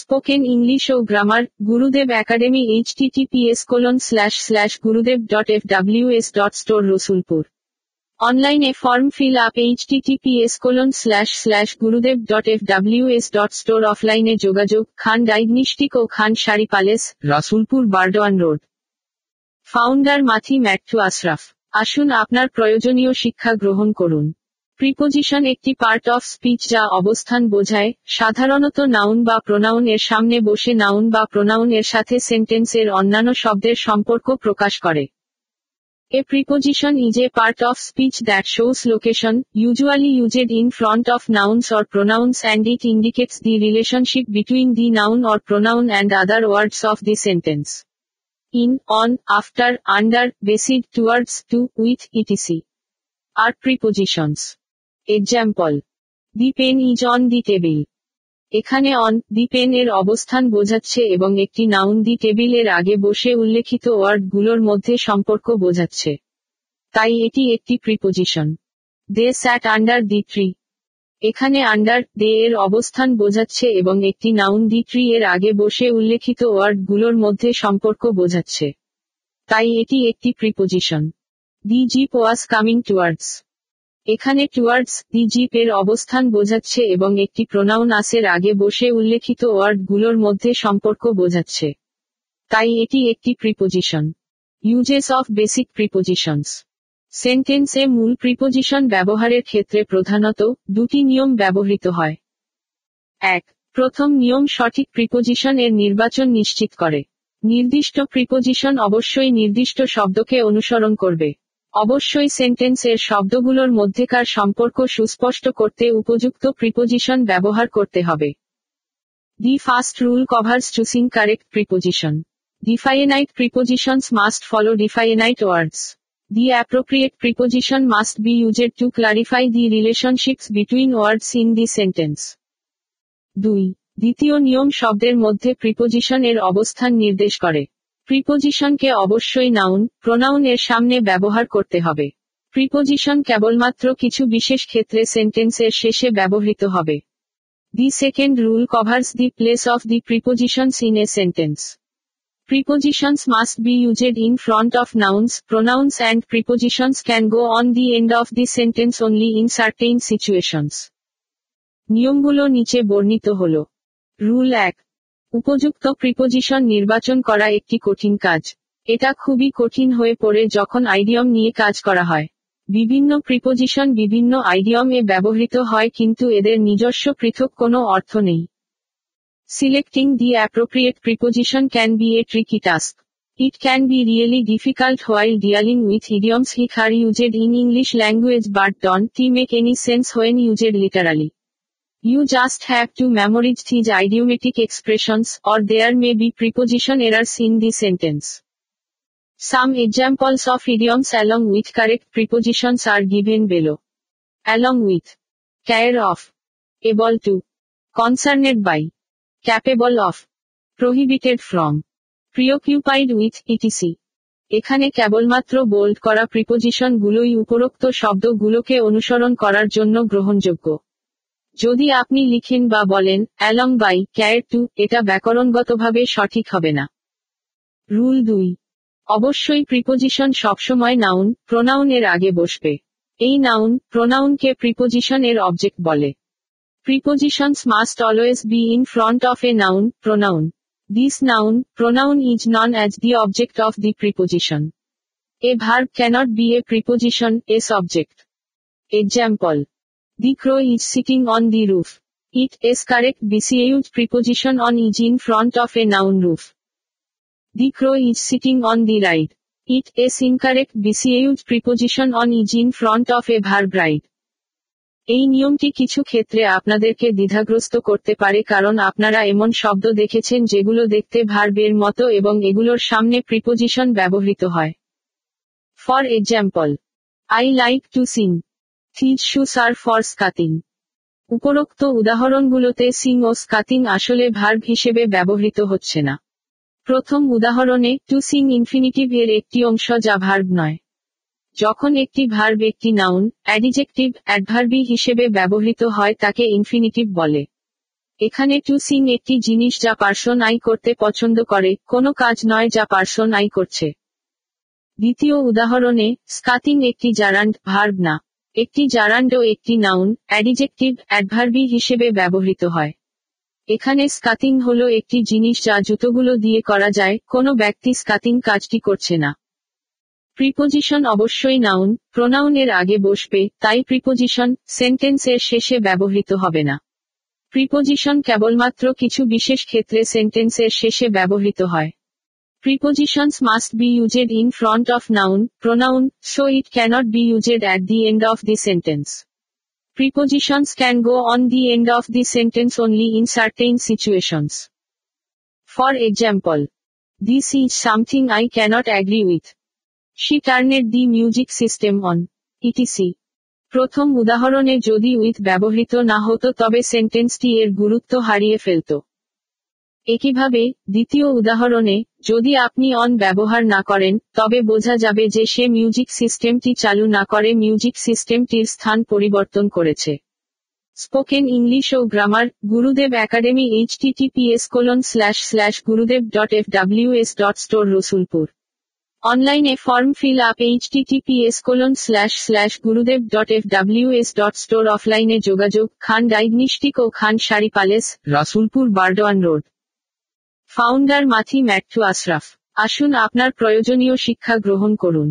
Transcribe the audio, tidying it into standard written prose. Spoken English ও grammar Gurudev academy https://gurudev.fws.store Rasulpur. অনলাইনে form fill up https://gurudev.fws.store। অফলাইনে যোগাযোগ খান ডায়াগনস্টিক ও Khan sari palace, Rasulpur Burdwan road. Founder মাথি Mettur Ashraf. আসুন আপনার প্রয়োজনীয় শিক্ষা গ্রহণ করুন। প্রিপোজিশন একটি পার্ট অফ স্পিচ যা অবস্থান বোঝায়। সাধারণত নাউন বা প্রোনাউন এর সামনে বসে নাউন বা প্রোনাউন এর সাথে সেন্টেন্স এর অন্যান্য শব্দের সম্পর্ক প্রকাশ করে। A preposition is a part of speech that shows location, usually used in front of nouns or pronouns, and it indicates the relationship between the noun or pronoun and other words of the sentence. In, on, after, under, beside, towards, to, with, etc. are prepositions. Example: The pen is on the table. এখানে on the pen এর অবস্থান বোঝাচ্ছে এবং একটি noun the table এর আগে বসে উল্লেখিত ওয়ার্ডগুলোর মধ্যে সম্পর্ক বোঝাচ্ছে, তাই এটি একটি preposition. They sat under the tree. এখানে আন্ডার দে এর অবস্থান বোঝাচ্ছে এবং একটি নাউন দি ট্রি এর আগে বসে উল্লেখিত ওয়ার্ডগুলোর মধ্যে সম্পর্ক বোঝাচ্ছে, তাই এটি একটি preposition. The jeep was coming towards. এখানে টুয়ার্ডস দি জিপ এর অবস্থান বোঝাচ্ছে এবং একটি প্রোনাউন আসের আগে বসে উল্লেখিত ওয়ার্ডগুলোর মধ্যে সম্পর্ক বোঝাচ্ছে, তাই এটি একটি preposition. Uses of basic prepositions. সেন্টেন্সে মূল প্রিপোজিশন ব্যবহারের ক্ষেত্রে প্রধানত দুটি নিয়ম ব্যবহৃত হয়। এক, প্রথম নিয়ম সঠিক প্রিপোজিশন এর নির্বাচন নিশ্চিত করে। নির্দিষ্ট প্রিপোজিশন অবশ্যই নির্দিষ্ট শব্দকে অনুসরণ করবে। অবশ্যই সেন্টেন্সের শব্দগুলোর মধ্যেকার সম্পর্ক সুস্পষ্ট করতে উপযুক্ত প্রিপোজিশন ব্যবহার করতে হবে। The first rule covers choosing correct preposition. Definite prepositions must follow definite words. The appropriate preposition must be used to clarify the relationships between words in the sentence. ২. দ্বিতীয় নিয়ম শব্দের মধ্যে প্রিপোজিশন এর অবস্থান নির্দেশ করে। প্রিপোজিশনকে অবশ্যই নাউন, প্রোনাউন এর সামনে ব্যবহার করতে হবে। প্রিপোজিশন কেবলমাত্র কিছু বিশেষ ক্ষেত্রে সেন্টেন্সের শেষে ব্যবহৃত হবে। The second rule covers the place of the prepositions in a sentence. Prepositions must be used in front of nouns, pronouns and prepositions can go on the end of the sentence only in certain situations. নিয়মগুলো নিচে বর্ণিত হল। Rule ১, উপযুক্ত preposition নির্বাচন করা একটি কঠিন কাজ। এটা খুবই কঠিন হয়ে পড়ে যখন আইডিয়ম নিয়ে কাজ করা হয়। বিভিন্ন প্রিপোজিশন বিভিন্ন আইডিয়ম এ ব্যবহৃত হয়, কিন্তু এদের নিজস্ব পৃথক কোনো অর্থ নেই। Selecting the appropriate preposition can be a tricky task. It can be really difficult while dealing with idioms which are used in English language but don't make any sense when used literally. You just have to memorize these idiomatic expressions, or there may be preposition errors in the sentence. Some examples of idioms along with correct prepositions are given below. Along with, care of, able to, concerned by, capable of, prohibited from, preoccupied with, etc. এখানে কেবলমাত্র bold করা প্রিপোজিশনগুলোই উপরোক্ত শব্দগুলোকে অনুসরণ করার জন্য গ্রহণযোগ্য। যদি আপনি লিখেন বা বলেন অ্যালং বাই কেয়ার টু, এটা ব্যাকরণগতভাবে সঠিক হবে না। রুল ২, অবশ্যই প্রিপোজিশন সবসময় নাউন, প্রোনাউন এর আগে বসবে। এই নাউন, প্রোনাউনকে প্রিপোজিশন এর অবজেক্ট বলে। Prepositions must always be in front of a noun, pronoun. This noun, pronoun is known as the object of the preposition. A verb cannot be a preposition, a subject. Example: The crow is sitting on the roof. It is correct BCAU's preposition on is in front of a noun roof. The crow is sitting on the ride. It is incorrect BCAU's preposition on is in front of a verb ride. এই নিয়মটি কিছু ক্ষেত্রে আপনাদেরকে দ্বিধাগ্রস্ত করতে পারে, কারণ আপনারা এমন শব্দ দেখেছেন যেগুলো দেখতে ভার্বের মতো এবং এগুলোর সামনে প্রিপোজিশন ব্যবহৃত হয়। For example, I like to sing. These shoes are for skating. উপরোক্ত উদাহরণগুলোতে সিং ও স্কাতিং আসলে ভার্ব হিসেবে ব্যবহৃত হচ্ছে না। প্রথম উদাহরণে টু সিং ইনফিনিটিভ এর একটি অংশ যা ভার্ব নয়। যখন একটি ভার্ব একটি নাউন, অ্যাডিজেক্টিভ, অ্যাডভার্বি হিসেবে ব্যবহৃত হয় তাকে ইনফিনিটিভ বলে। এখানে টু সিং একটি জিনিস যা পার্শ্ব নাই করতে পছন্দ করে, কোনো কাজ নয় যা পার্শ্ব নাই করছে। দ্বিতীয় উদাহরণে স্কাতিং একটি জারান্ড, ভার্ব না। একটি জারান্ড ও একটি নাউন, অ্যাডিজেক্টিভ, অ্যাডভার্বি হিসেবে ব্যবহৃত হয়। এখানে স্কাতিং হল একটি জিনিস যা জুতোগুলো দিয়ে করা যায়, কোনো ব্যক্তি স্কাতিং কাজটি করছে না। প্রিপোজিশন অবশ্যই নাউন, প্রোনাউনের আগে বসবে, তাই প্রিপোজিশন সেন্টেন্সের শেষে ব্যবহৃত হবে না। প্রিপোজিশন কেবলমাত্র কিছু বিশেষ ক্ষেত্রে সেন্টেন্সের শেষে ব্যবহৃত হয়। Prepositions must be used in front of noun, pronoun, so it cannot be used at the end of the sentence. Prepositions can go on the end of the sentence only in certain situations. For example, this is something I cannot agree with. She turned the music system on. etc. প্রথম উদাহরণে যদি with ব্যবহৃত না হতো তবে সেন্টেন্সটি এর গুরুত্ব হারিয়ে ফেলত। একইভাবে দ্বিতীয় উদাহরণে যদি আপনি অন ব্যবহার না করেন তবে বোঝা যাবে যে সে মিউজিক সিস্টেমটি চালু না করে মিউজিক সিস্টেমটির স্থান পরিবর্তন করেছে। স্পোকেন ইংলিশ ও grammar Gurudev academy https://gurudev.fws.store Rasulpur. অনলাইনে ফর্ম ফিল আপ https://gurudev.fws.store। অফলাইনে যোগাযোগ খান ডায়াগনস্টিক ও Khan sari palace, Rasulpur, Burdwan road. Founder মাথি Mettur Ashraf. আসুন আপনার প্রয়োজনীয় শিক্ষা গ্রহণ করুন।